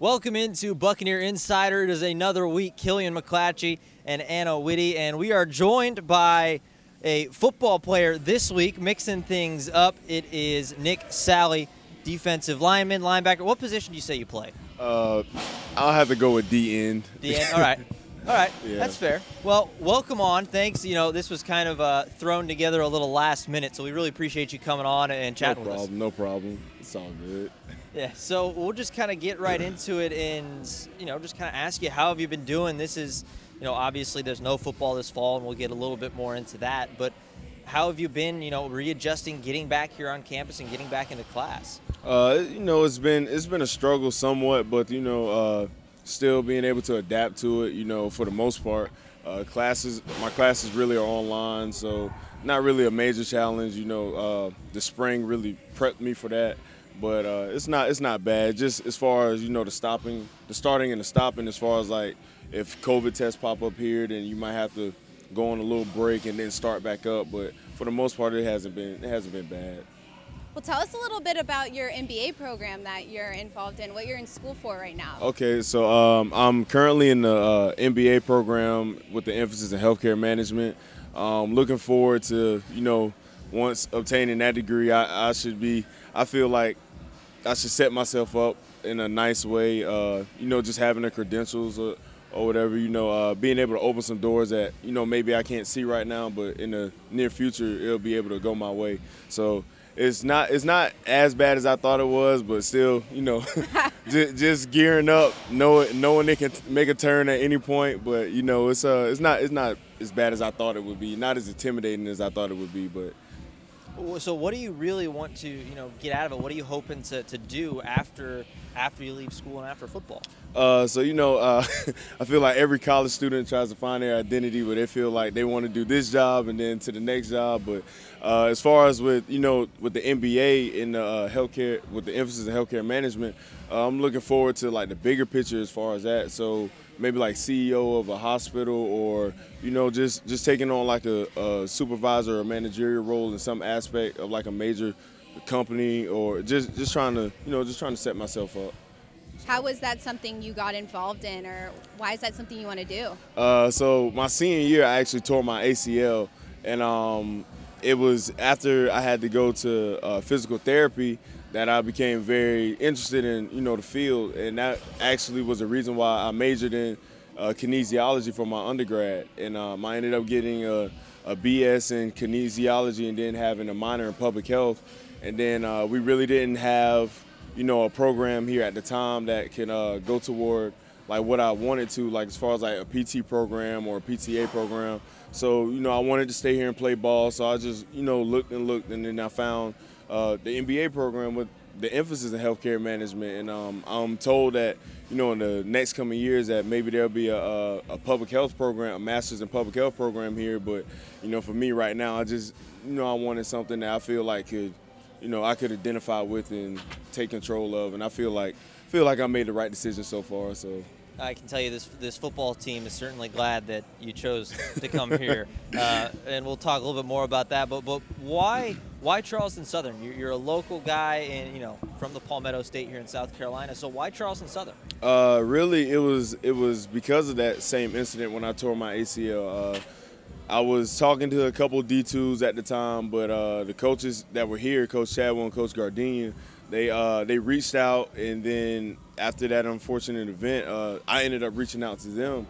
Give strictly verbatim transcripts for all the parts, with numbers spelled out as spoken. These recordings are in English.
Welcome into Buccaneer Insider. It is another week. Killian McClatchy and Anna Whitty, and we are joined by a football player this week mixing things up. It is Nick Sally, defensive lineman, linebacker. What position do you say you play? Uh, I'll have to go with D end. D end. All right, all right, yeah. That's fair. Well, welcome on. Thanks. You know, this was kind of uh, thrown together a little last minute, so we really appreciate you coming on and chatting no problem, with us. No problem. It's all good. Yeah, so we'll just kind of get right into it and, you know, just kind of ask you, how have you been doing? This is, you know, obviously there's no football this fall, and we'll get a little bit more into that. But how have you been, you know, readjusting, getting back here on campus and getting back into class? Uh, you know, it's been it's been a struggle somewhat, but, you know, uh, still being able to adapt to it, you know, for the most part. Uh, classes, my classes really are online, so not really a major challenge. You know, uh, the spring really prepped me for that. But uh, it's not it's not bad. Just as far as, you know, the stopping, the starting and the stopping, as far as like if COVID tests pop up here, then you might have to go on a little break and then start back up. But for the most part, it hasn't been it hasn't been bad. Well, tell us a little bit about your M B A program that you're involved in, what you're in school for right now. Okay, so um, I'm currently in the uh, M B A program with the emphasis in healthcare management. Um, looking forward to, you know, once obtaining that degree, I, I should be, I feel like, I should set myself up in a nice way, uh, you know, just having the credentials or, or whatever, you know, uh, being able to open some doors that, you know, maybe I can't see right now, but in the near future, it'll be able to go my way. So it's not it's not as bad as I thought it was, but still, you know, just, just gearing up, knowing, knowing it can make a turn at any point. But, you know, it's uh, it's not it's not as bad as I thought it would be, not as intimidating as I thought it would be, but. So what do you really want to, you know, get out of it? What are you hoping to, to do after after you leave school and after football? Uh, so, you know, uh, I feel like every college student tries to find their identity where they feel like they want to do this job and then to the next job. But uh, as far as with, you know, with the M B A and the uh, healthcare, with the emphasis in healthcare management, uh, I'm looking forward to like the bigger picture as far as that. So maybe like C E O of a hospital, or, you know, just, just taking on like a, a supervisor or managerial role in some aspect of like a major company, or just, just trying to, you know, just trying to set myself up. How was that something you got involved in, or why is that something you want to do? Uh, so my senior year, I actually tore my A C L, and um, it was after I had to go to uh, physical therapy that I became very interested in, you know, the field, and that actually was the reason why I majored in uh, kinesiology for my undergrad, and um, I ended up getting a, a B S in kinesiology and then having a minor in public health, and then uh, we really didn't have, you know, a program here at the time that can uh, go toward like what I wanted to, like as far as like a P T program or a P T A program. So, you know, I wanted to stay here and play ball, so I just, you know, looked and looked, and then I found Uh, the M B A program with the emphasis in healthcare management, and um, I'm told that, you know, in the next coming years that maybe there'll be a, a, a public health program, a master's in public health program here. But, you know, for me right now, I just, you know, I wanted something that I feel like could, you know, I could identify with and take control of, and I feel like feel like I made the right decision so far. So I can tell you this this football team is certainly glad that you chose to come here, uh, and we'll talk a little bit more about that. But but why why Charleston Southern? You're, you're a local guy, and, you know, from the Palmetto State here in South Carolina. So why Charleston Southern? Uh, really, it was it was because of that same incident when I tore my A C L. Uh, I was talking to a couple D twos at the time, but uh, the coaches that were here, Coach Chadwell and Coach Gardenia, they uh, they reached out, and then after that unfortunate event, uh, I ended up reaching out to them,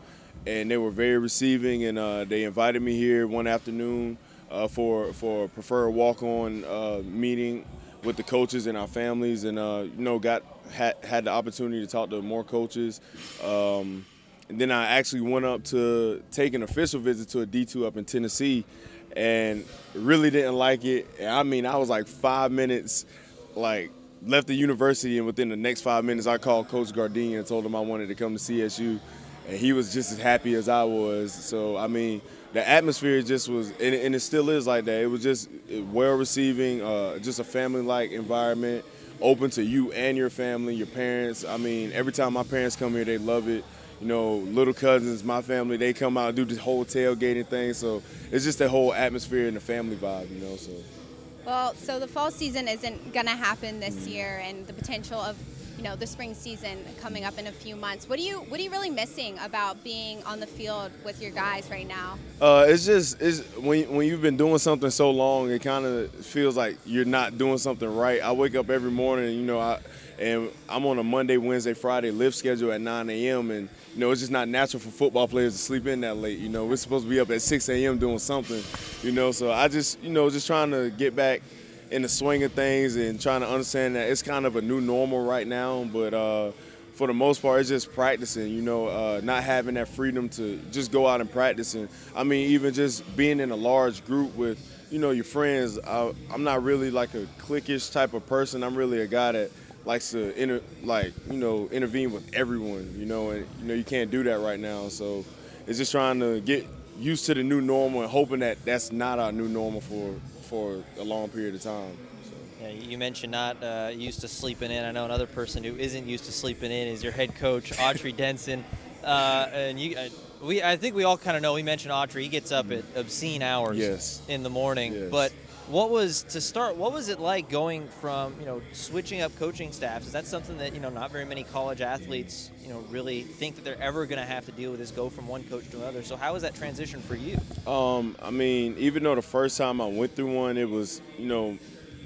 and they were very receiving, and uh, they invited me here one afternoon uh, for for a preferred walk-on uh, meeting with the coaches and our families, and uh, you know, got had, had the opportunity to talk to more coaches. Um, and then I actually went up to take an official visit to a D two up in Tennessee, and really didn't like it. And I mean, I was like five minutes, like. Left the university, and within the next five minutes, I called Coach Gardenia and told him I wanted to come to C S U, and he was just as happy as I was. So, I mean, the atmosphere just was, and, and it still is like that. It was just well-receiving, uh, just a family-like environment, open to you and your family, your parents. I mean, every time my parents come here, they love it. You know, little cousins, my family, they come out and do the whole tailgating thing. So it's just the whole atmosphere and the family vibe, you know, so. Well, so the fall season isn't going to happen this year, and the potential of you know, the spring season coming up in a few months. What do you what are you really missing about being on the field with your guys right now? Uh, it's just it's when when you've been doing something so long, it kind of feels like you're not doing something right. I wake up every morning, you know, I and I'm on a Monday, Wednesday, Friday lift schedule at nine a m and you know, it's just not natural for football players to sleep in that late. You know, we're supposed to be up at six a m doing something. You know, so I just you know just trying to get back in the swing of things and trying to understand that it's kind of a new normal right now, but uh, for the most part, it's just practicing, you know, uh, not having that freedom to just go out and practice. And I mean, even just being in a large group with, you know, your friends, I, I'm not really like a cliquish type of person. I'm really a guy that likes to, inter, like, you know, intervene with everyone, you know, and, you know, you can't do that right now. So it's just trying to get used to the new normal and hoping that that's not our new normal for for a long period of time. So. Yeah, you mentioned not uh, used to sleeping in. I know another person who isn't used to sleeping in is your head coach, Autry Denson. Uh, and you, uh, we, I think we all kind of know. We mentioned Autry. He gets up at obscene hours yes. in the morning. Yes. But what was to start? What was it like going from you know switching up coaching staffs? Is that something that you know not very many college athletes you know really think that they're ever going to have to deal with? Is go from one coach to another. So how was that transition for you? Um, I mean, even though the first time I went through one, it was you know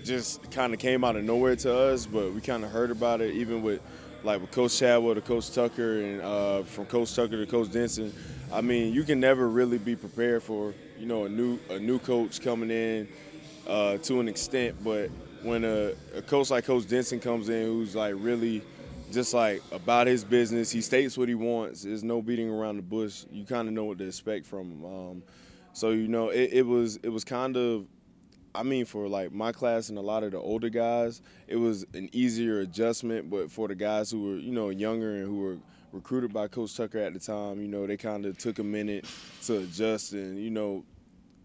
just kind of came out of nowhere to us, but we kind of heard about it even with like with Coach Chadwell to Coach Tucker and uh, from Coach Tucker to Coach Denson. I mean, you can never really be prepared for you know a new a new coach coming in. Uh, to an extent, but when a, a coach like Coach Denson comes in who's like really just like about his business, he states what he wants, there's no beating around the bush, you kind of know what to expect from him. Um, so, you know, it, it was it was kind of, I mean, for like my class and a lot of the older guys, it was an easier adjustment, but for the guys who were, you know, younger and who were recruited by Coach Tucker at the time, you know, they kind of took a minute to adjust and, you know,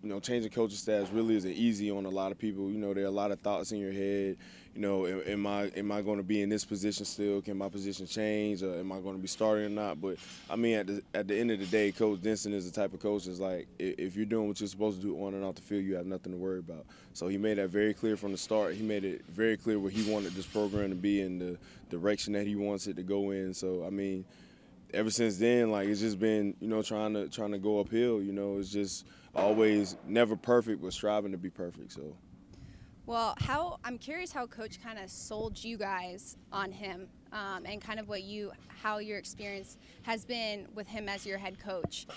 You know, changing coaching staffs really isn't easy on a lot of people. You know, there are a lot of thoughts in your head. You know, am I am I going to be in this position still? Can my position change? Or am I going to be starting or not? But I mean, at the at the end of the day, Coach Denson is the type of coach that's like, if you're doing what you're supposed to do on and off the field, you have nothing to worry about. So he made that very clear from the start. He made it very clear what he wanted this program to be and the direction that he wants it to go in. So I mean, ever since then, like it's just been, you know, trying to trying to go uphill. You know, it's just. Always never perfect, but striving to be perfect. So, well, how I'm curious how Coach kind of sold you guys on him, um, and kind of what you, how your experience has been with him as your head coach.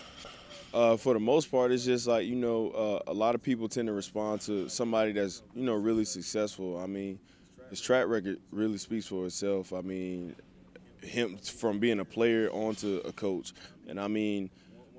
Uh, for the most part, it's just like you know, uh, a lot of people tend to respond to somebody that's you know really successful. I mean, his track record really speaks for itself. I mean, him from being a player onto a coach, and I mean.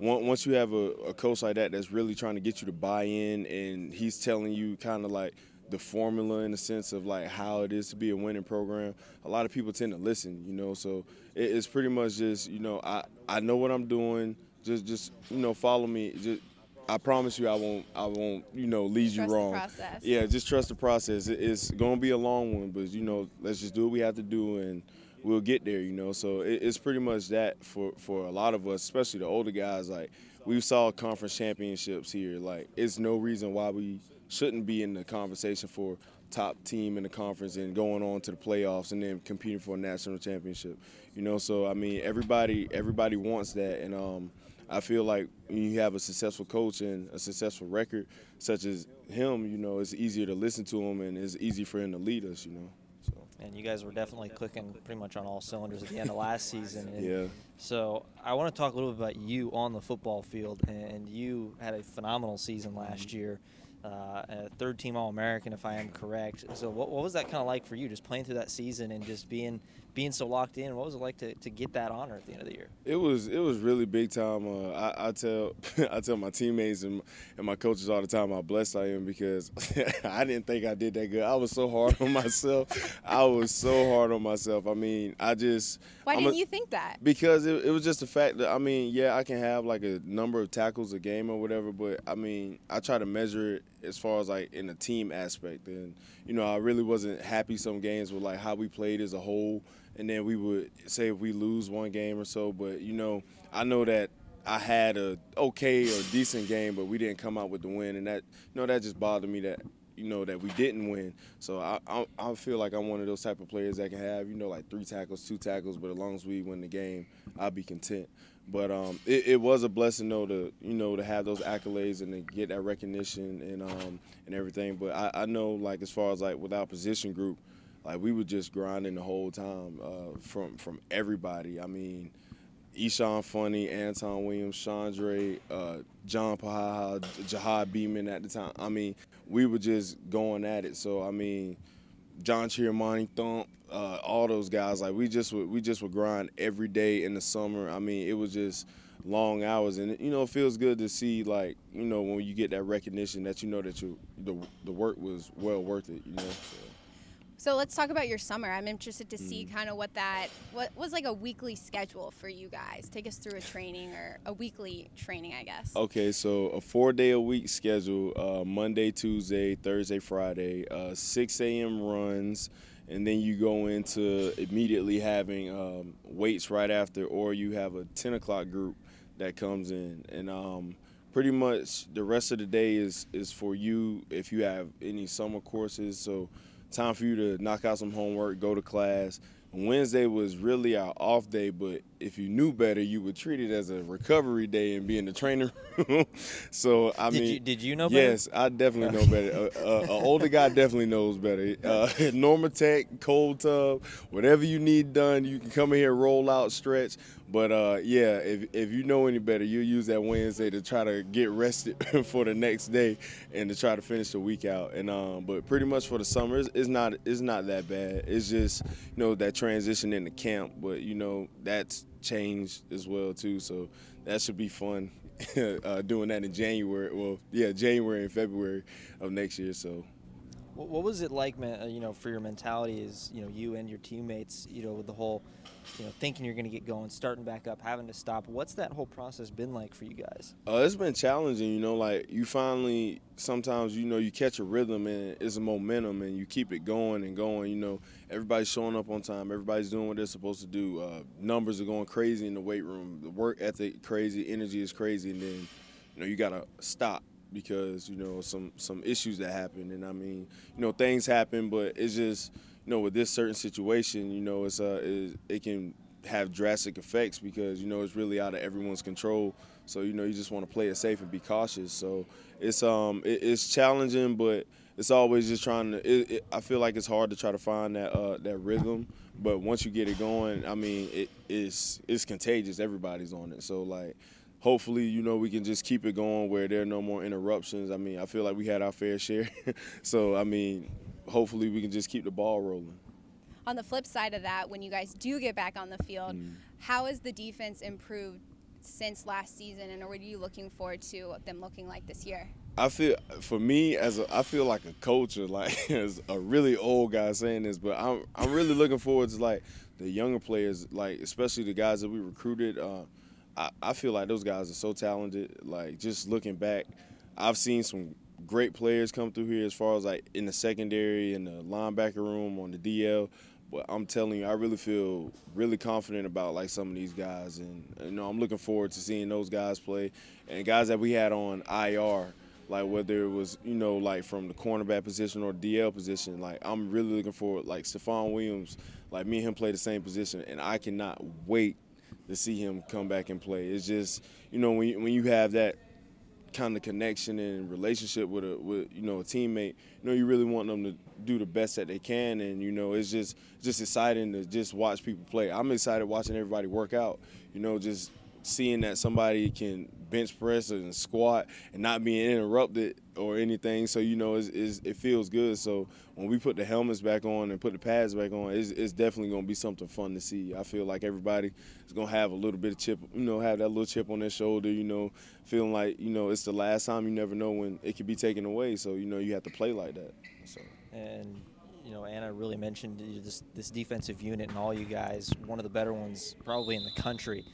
Once you have a, a coach like that that's really trying to get you to buy in and he's telling you kind of like the formula in the sense of like how it is to be a winning program, a lot of people tend to listen, you know. So it, it's pretty much just, you know, I, I know what I'm doing. Just, just you know, follow me. Just, I promise you I won't, I won't, you know, lead you wrong. Trust the process. Yeah, just trust the process. It, it's going to be a long one, but, you know, let's just do what we have to do and we'll get there, you know. So it, it's pretty much that for, for a lot of us, especially the older guys. Like, we saw conference championships here. Like, it's no reason why we shouldn't be in the conversation for top team in the conference and going on to the playoffs and then competing for a national championship, you know. So, I mean, everybody everybody wants that. And um, I feel like when you have a successful coach and a successful record such as him, you know, it's easier to listen to him and it's easy for him to lead us, you know. And you guys were definitely clicking pretty much on all cylinders at the end of last season. And yeah. So I want to talk a little bit about you on the football field. And you had a phenomenal season last year, uh, a third-team All-American, if I am correct. So what, what was that kind of like for you, just playing through that season and just being being so locked in? What was it like to, to get that honor at the end of the year? It was it was really big time. Uh, I, I tell I tell my teammates and, and my coaches all the time how blessed I am because I didn't think I did that good. I was so hard on myself. I was so hard on myself. I mean, I just why I'm didn't a, you think that? Because it, it was just the fact that I mean, yeah, I can have like a number of tackles a game or whatever, but I mean, I try to measure it as far as like in the team aspect. And you know, I really wasn't happy some games with like how we played as a whole. And then we would say if we lose one game or so. But, you know, I know that I had a okay or decent game, but we didn't come out with the win. And that, you know, that just bothered me that, you know, that we didn't win. So I, I I feel like I'm one of those type of players that can have, you know, like three tackles, two tackles, but as long as we win the game, I'll be content. But um, it, it was a blessing, though, to, you know, to have those accolades and to get that recognition and um and everything. But I, I know, like, as far as, like, with our position group, like, we were just grinding the whole time uh, from, from everybody. I mean, Ishan Funny, Anton Williams, Chandre, uh, John Pahaha, Jahad Beeman at the time. I mean, we were just going at it. So, I mean, John Chiramani, Thump, uh, all those guys. Like, we just would, we just would grind every day in the summer. I mean, it was just long hours. And, you know, it feels good to see, like, you know, when you get that recognition that you know that you, the, the work was well worth it, you know. So. So let's talk about your summer. I'm interested to see mm. kind of what that what was like a weekly schedule for you guys. Take us through a training or a weekly training, I guess. Okay, so a four-day-a-week schedule, uh, Monday, Tuesday, Thursday, Friday, uh, six a m runs, and then you go into immediately having um, weights right after, or you have a ten o'clock group that comes in. And um, pretty much the rest of the day is, is for you if you have any summer courses. So time for you to knock out some homework, go to class. Wednesday was really our off day, but if you knew better, you would treat it as a recovery day and be in the training room. So, I did mean. You, did you know better? Yes, I definitely know better. uh, uh, an older guy definitely knows better. Uh, Normatec, cold tub, whatever you need done, you can come in here, roll out, stretch. But, uh, yeah, if, if you know any better, you'll use that Wednesday to try to get rested for the next day and to try to finish the week out. And um, but pretty much for the summer, it's, it's, not, it's not that bad. It's just, you know, that transition into camp. But, you know, that's changed as well, too. So that should be fun uh, doing that in January. Well, yeah, January and February of next year. So. What was it like, you know, for your mentality is, you know, you and your teammates, you know, with the whole, you know, thinking you're going to get going, starting back up, having to stop. What's that whole process been like for you guys? Uh, it's been challenging, you know, like you finally sometimes, you know, you catch a rhythm and it's a momentum and you keep it going and going. You know, everybody's showing up on time. Everybody's doing what they're supposed to do. Uh, numbers are going crazy in the weight room. The work ethic crazy, energy is crazy. And then, you know, you got to stop. Because, you know, some, some issues that happen. And, I mean, you know, things happen, but it's just, you know, with this certain situation, you know, it's uh, it, it can have drastic effects because, you know, it's really out of everyone's control. So, you know, you just want to play it safe and be cautious. So it's um it, it's challenging, but it's always just trying to it, it, I feel like it's hard to try to find that uh, that rhythm. But once you get it going, I mean, it, it's, it's contagious. Everybody's on it. So, like, hopefully, you know, we can just keep it going where there are no more interruptions. I mean, I feel like we had our fair share. So, I mean, hopefully we can just keep the ball rolling. On the flip side of that, when you guys do get back on the field, mm. how has the defense improved since last season, and what are you looking forward to them looking like this year? I feel, for me, as a, I feel like a coach, or like as a really old guy saying this, but I'm, I'm really looking forward to, like, the younger players, like especially the guys that we recruited. Uh, I feel like those guys are so talented. Like, just looking back, I've seen some great players come through here as far as, like, in the secondary, in the linebacker room, on the D L. But I'm telling you, I really feel really confident about, like, some of these guys. And, you know, I'm looking forward to seeing those guys play. And guys that we had on I R, like, whether it was, you know, like, from the cornerback position or D L position, like, I'm really looking forward. Like, Stephon Williams, like, me and him play the same position, and I cannot wait to see him come back and play. It's just, you know, when you, when you have that kind of connection and relationship with a with you know a teammate, you know, you really want them to do the best that they can. And, you know, it's just just exciting to just watch people play. I'm excited watching everybody work out. You know, just seeing that somebody can bench press and squat and not being interrupted or anything. So, you know, it's, it's, it feels good. So when we put the helmets back on and put the pads back on, it's, it's definitely going to be something fun to see. I feel like everybody is going to have a little bit of chip, you know, have that little chip on their shoulder, you know, feeling like, you know, it's the last time. You never know when it could be taken away. So, you know, you have to play like that. So. And, you know, Anna really mentioned this, this defensive unit and all you guys, one of the better ones probably in the country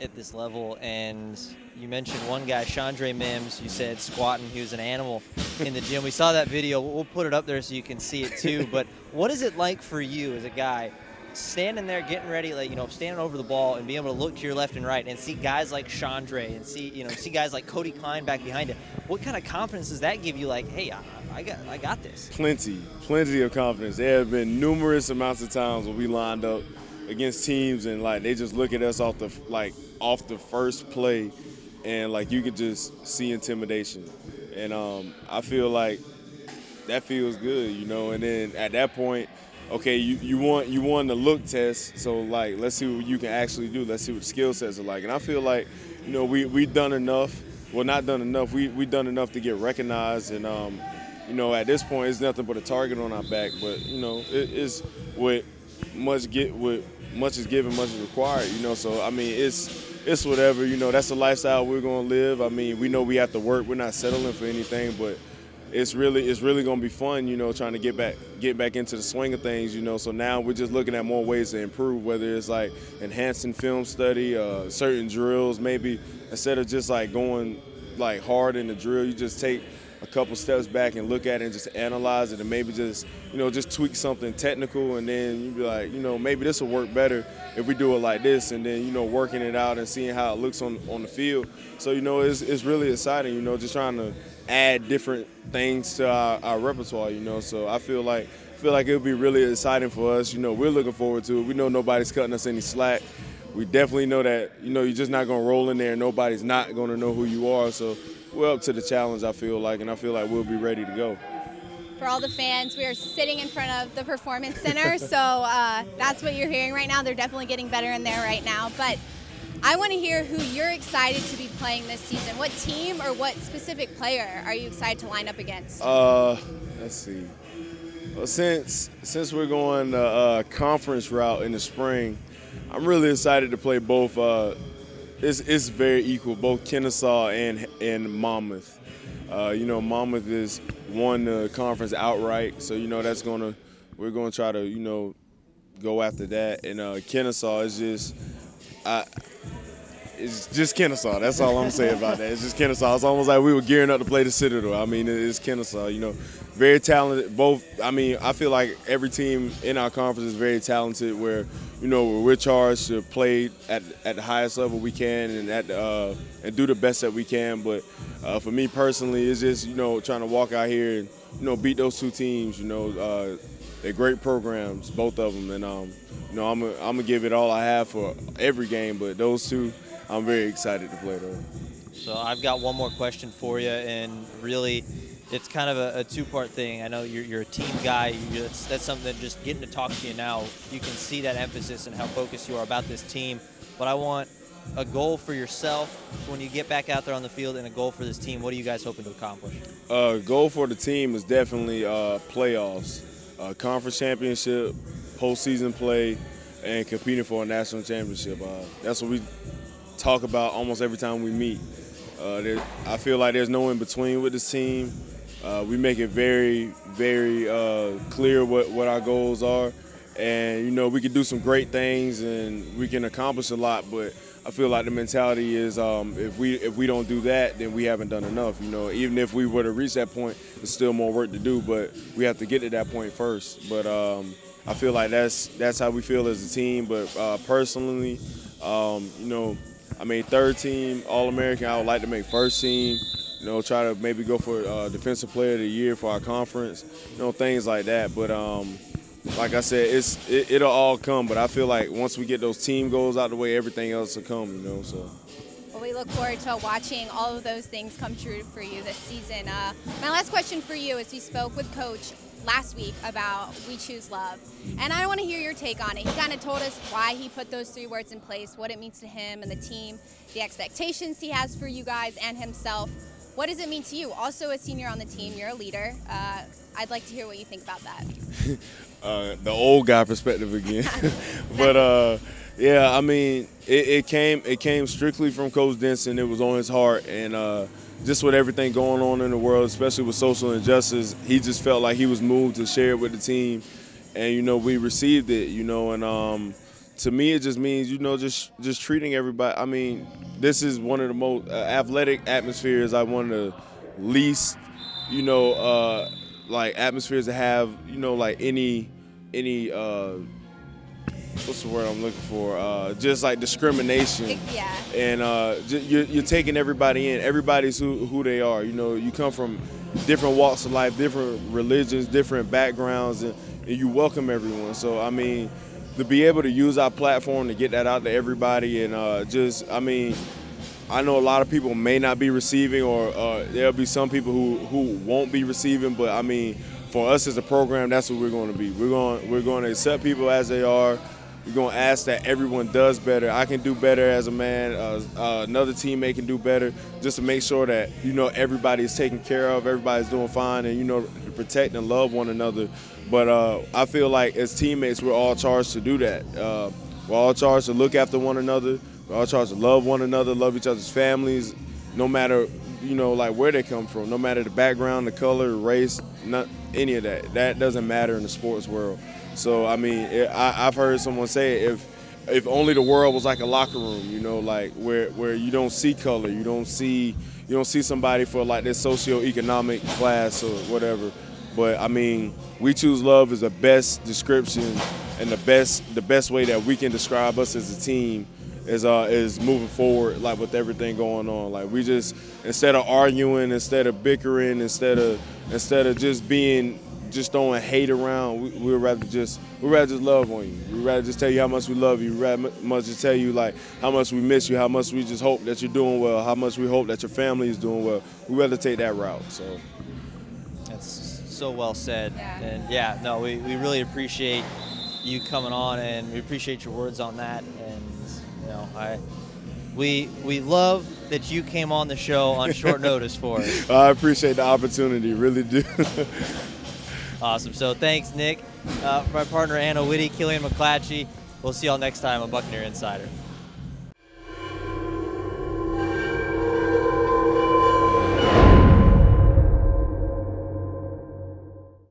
at this level. And you mentioned one guy, Chandre Mims, you said squatting, he was an animal in the gym. We saw that video. We'll put it up there so you can see it too. But what is it like for you as a guy standing there getting ready, like, you know, standing over the ball and being able to look to your left and right and see guys like Chandre and see, you know, see guys like Cody Klein back behind it? What kind of confidence does that give you? Like, hey, I, I got, I got this. Plenty, plenty of confidence. There have been numerous amounts of times where we lined up against teams and like they just look at us off the like off the first play, and like you could just see intimidation, and um, I feel like that feels good, you know. And then at that point, okay, you, you want you won the look test, so like let's see what you can actually do. Let's see what skill sets are like. And I feel like, you know, we we done enough. Well, not done enough. We we done enough to get recognized, and um, you know, at this point, it's nothing but a target on our back. But you know, it, it's with much get with much is given, much is required. You know, so I mean, it's it's whatever. You know, that's the lifestyle we're gonna live. I mean, we know we have to work. We're not settling for anything, but it's really it's really gonna be fun. You know, trying to get back get back into the swing of things. You know, so now we're just looking at more ways to improve, whether it's like enhancing film study, uh, certain drills, maybe. Instead of just like going like hard in the drill, you just take a couple steps back and look at it and just analyze it, and maybe just, you know, just tweak something technical, and then you be like, you know, maybe this will work better if we do it like this, and then, you know, working it out and seeing how it looks on, on the field. So, you know, it's, it's really exciting, you know, just trying to add different things to our, our repertoire, you know. So I feel like I feel like it'll be really exciting for us. You know, we're looking forward to it. We know nobody's cutting us any slack. We definitely know that, you know, you're just not going to roll in there and nobody's not going to know who you are. So we're up to the challenge, I feel like, and I feel like we'll be ready to go. For all the fans, we are sitting in front of the Performance Center, so uh, that's what you're hearing right now. They're definitely getting better in there right now. But I want to hear who you're excited to be playing this season. What team or what specific player are you excited to line up against? Uh, let's see. Well, since, since we're going the uh, conference route in the spring, I'm really excited to play both. Uh, it's, it's very equal, both Kennesaw and and Monmouth. Uh, you know, Monmouth is won the conference outright, so you know that's gonna we're gonna try to you know go after that. And uh, Kennesaw is just I it's just Kennesaw. That's all I'm saying about that. It's just Kennesaw. It's almost like we were gearing up to play the Citadel. I mean, it's Kennesaw. You know, very talented. Both. I mean, I feel like every team in our conference is very talented. Where You know, we're charged to play at at the highest level we can and at uh, and do the best that we can. But uh, for me personally, it's just, you know, trying to walk out here and, you know, beat those two teams. You know, uh, they're great programs, both of them, and um, you know, I'm a, I'm gonna give it all I have for every game. But those two, I'm very excited to play though. So I've got one more question for you, and really, it's kind of a, a two-part thing. I know you're, you're a team guy. You, that's, that's something that just getting to talk to you now, you can see that emphasis and how focused you are about this team. But I want a goal for yourself when you get back out there on the field and a goal for this team. What are you guys hoping to accomplish? A uh, goal for the team is definitely uh, playoffs, uh, conference championship, postseason play, and competing for a national championship. Uh, that's what we talk about almost every time we meet. Uh, there, I feel like there's no in-between with this team. Uh, we make it very, very uh, clear what, what our goals are. And, you know, we can do some great things and we can accomplish a lot, but I feel like the mentality is um, if we if we don't do that, then we haven't done enough. You know, even if we were to reach that point, there's still more work to do, but we have to get to that point first. But um, I feel like that's that's how we feel as a team. But uh, personally, um, you know, I mean, third team, All-American, I would like to make first team. You know, try to maybe go for uh, Defensive Player of the Year for our conference, you know, things like that. But um, like I said, it's it, it'll all come. But I feel like once we get those team goals out of the way, everything else will come, you know. So. Well, we look forward to watching all of those things come true for you this season. Uh, my last question for you is we spoke with Coach last week about We Choose Love, and I want to hear your take on it. He kind of told us why he put those three words in place, what it means to him and the team, the expectations he has for you guys and himself. What does it mean to you? Also a senior on the team, you're a leader. Uh, I'd like to hear what you think about that. uh, the old guy perspective again. But uh, yeah, I mean, it, it came it came strictly from Coach Denson. It was on his heart, and uh, just with everything going on in the world, especially with social injustice, he just felt like he was moved to share it with the team, and you know we received it. You know, and um, to me, it just means you know just just treating everybody. I mean. This is one of the most uh, athletic atmospheres. I one of the least, you know, uh, like atmospheres that have, you know, like any, any, uh, what's the word I'm looking for? Uh, just like discrimination. Yeah. And uh, you're, you're taking everybody in. Everybody's who, who they are. You know, you come from different walks of life, different religions, different backgrounds, and, and you welcome everyone. So, I mean, to be able to use our platform to get that out to everybody and uh, just, I mean, I know a lot of people may not be receiving or uh, there'll be some people who, who won't be receiving, but I mean, for us as a program, that's what we're going to be. We're going we're going to accept people as they are. We're going to ask that everyone does better. I can do better as a man. Uh, uh, another teammate can do better, just to make sure that you know everybody is taken care of, everybody's doing fine, and you know to protect and love one another. But uh, I feel like as teammates, we're all charged to do that. Uh, we're all charged to look after one another. We're all charged to love one another, love each other's families, no matter you know like where they come from, no matter the background, the color, race. Not any of that. That doesn't matter in the sports world. So I mean, it, I, I've heard someone say, if if only the world was like a locker room, you know, like where where you don't see color, you don't see you don't see somebody for like their socioeconomic class or whatever. But I mean, We Choose Love is the best description and the best the best way that we can describe us as a team. Is uh is moving forward like with everything going on. Like we just instead of arguing, instead of bickering, instead of instead of just being just throwing hate around, we we'd rather just we rather just love on you. We'd rather just tell you how much we love you. We'd rather much just tell you like how much we miss you, how much we just hope that you're doing well, how much we hope that your family is doing well. We'd rather take that route. So that's so well said. Yeah. And yeah, no, we, we really appreciate you coming on and we appreciate your words on that. And You know, I, we we love that you came on the show on short notice for us. I appreciate the opportunity, really do. Awesome. So thanks, Nick. Uh, for my partner, Anna Whitty, Killian McClatchy. We'll see y'all next time on Buccaneer Insider.